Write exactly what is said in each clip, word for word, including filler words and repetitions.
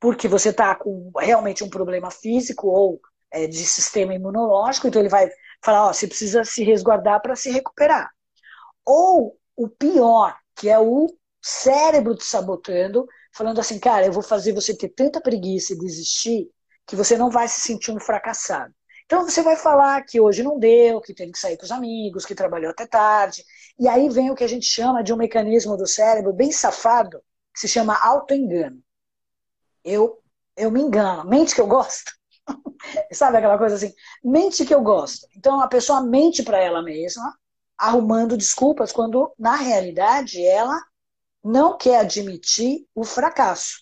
porque você está com realmente um problema físico ou é, de sistema imunológico, então ele vai falar, ó, você precisa se resguardar para se recuperar. Ou o pior, que é o cérebro te sabotando, falando assim, cara, eu vou fazer você ter tanta preguiça e desistir que você não vai se sentir um fracassado. Então você vai falar que hoje não deu, que tem que sair com os amigos, que trabalhou até tarde. E aí vem o que a gente chama de um mecanismo do cérebro bem safado, que se chama autoengano. Eu, eu me engano, mente que eu gosto. Sabe aquela coisa assim? Mente que eu gosto. Então a pessoa mente para ela mesma, arrumando desculpas, quando na realidade ela não quer admitir o fracasso.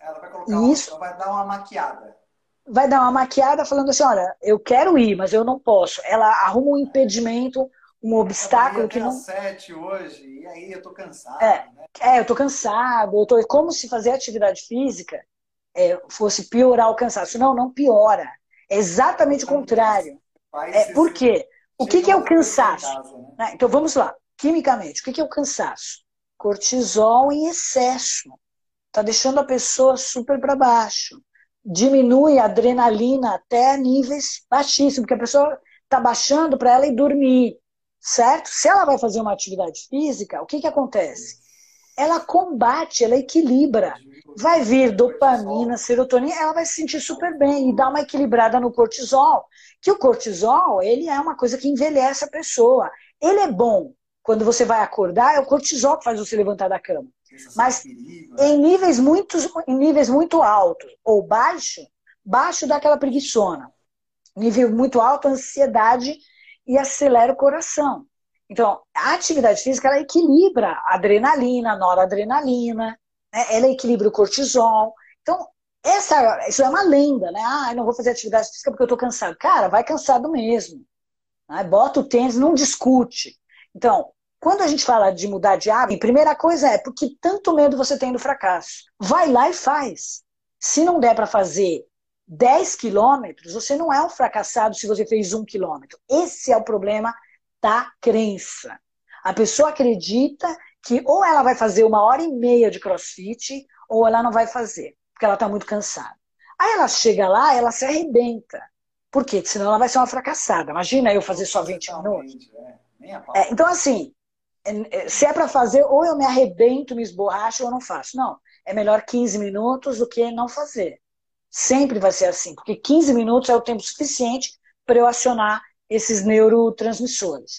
Ela vai colocar uma, isso, vai dar uma maquiada. Vai dar uma maquiada falando assim, olha, eu quero ir, mas eu não posso. Ela arruma um impedimento, um obstáculo que não... sete hoje, e aí eu tô cansado. É, né? é eu tô cansado. Eu tô... Como se fazer atividade física é, fosse piorar o cansaço. Não, não piora. É exatamente o contrário. É, por quê? O que, que é o cansaço? Né? Então vamos lá. Quimicamente, o que, que é o cansaço? Cortisol em excesso. Tá deixando a pessoa super para baixo. Diminui a adrenalina até níveis baixíssimos, porque a pessoa tá baixando para ela ir dormir, certo? Se ela vai fazer uma atividade física, o que que acontece? Ela combate, ela equilibra. Vai vir dopamina, serotonina, ela vai se sentir super bem e dá uma equilibrada no cortisol, que o cortisol, ele é uma coisa que envelhece a pessoa. Ele é bom. Quando você vai acordar, é o cortisol que faz você levantar da cama. Mas em níveis, muito, em níveis muito altos ou baixo, baixo dá aquela preguiçona. Nível muito alto, ansiedade e acelera o coração. Então, a atividade física, ela equilibra a adrenalina, a noradrenalina, né? Ela equilibra o cortisol. Então, essa, isso é uma lenda, né? Ah, eu não vou fazer atividade física porque eu tô cansado. Cara, vai cansado mesmo. Né? Bota o tênis, não discute. Então, quando a gente fala de mudar de hábito, a primeira coisa é, porque tanto medo você tem do fracasso? Vai lá e faz. Se não der para fazer dez quilômetros, você não é um fracassado se você fez um quilômetro. Esse é o problema da crença. A pessoa acredita que ou ela vai fazer uma hora e meia de crossfit, ou ela não vai fazer, porque ela está muito cansada. Aí ela chega lá, ela se arrebenta. Por quê? Porque senão ela vai ser uma fracassada. Imagina eu fazer só vinte minutos. É, então, assim, se é para fazer, ou eu me arrebento, me esborracho, ou eu não faço. Não, é melhor quinze minutos do que não fazer. Sempre vai ser assim, porque quinze minutos é o tempo suficiente para eu acionar esses neurotransmissores.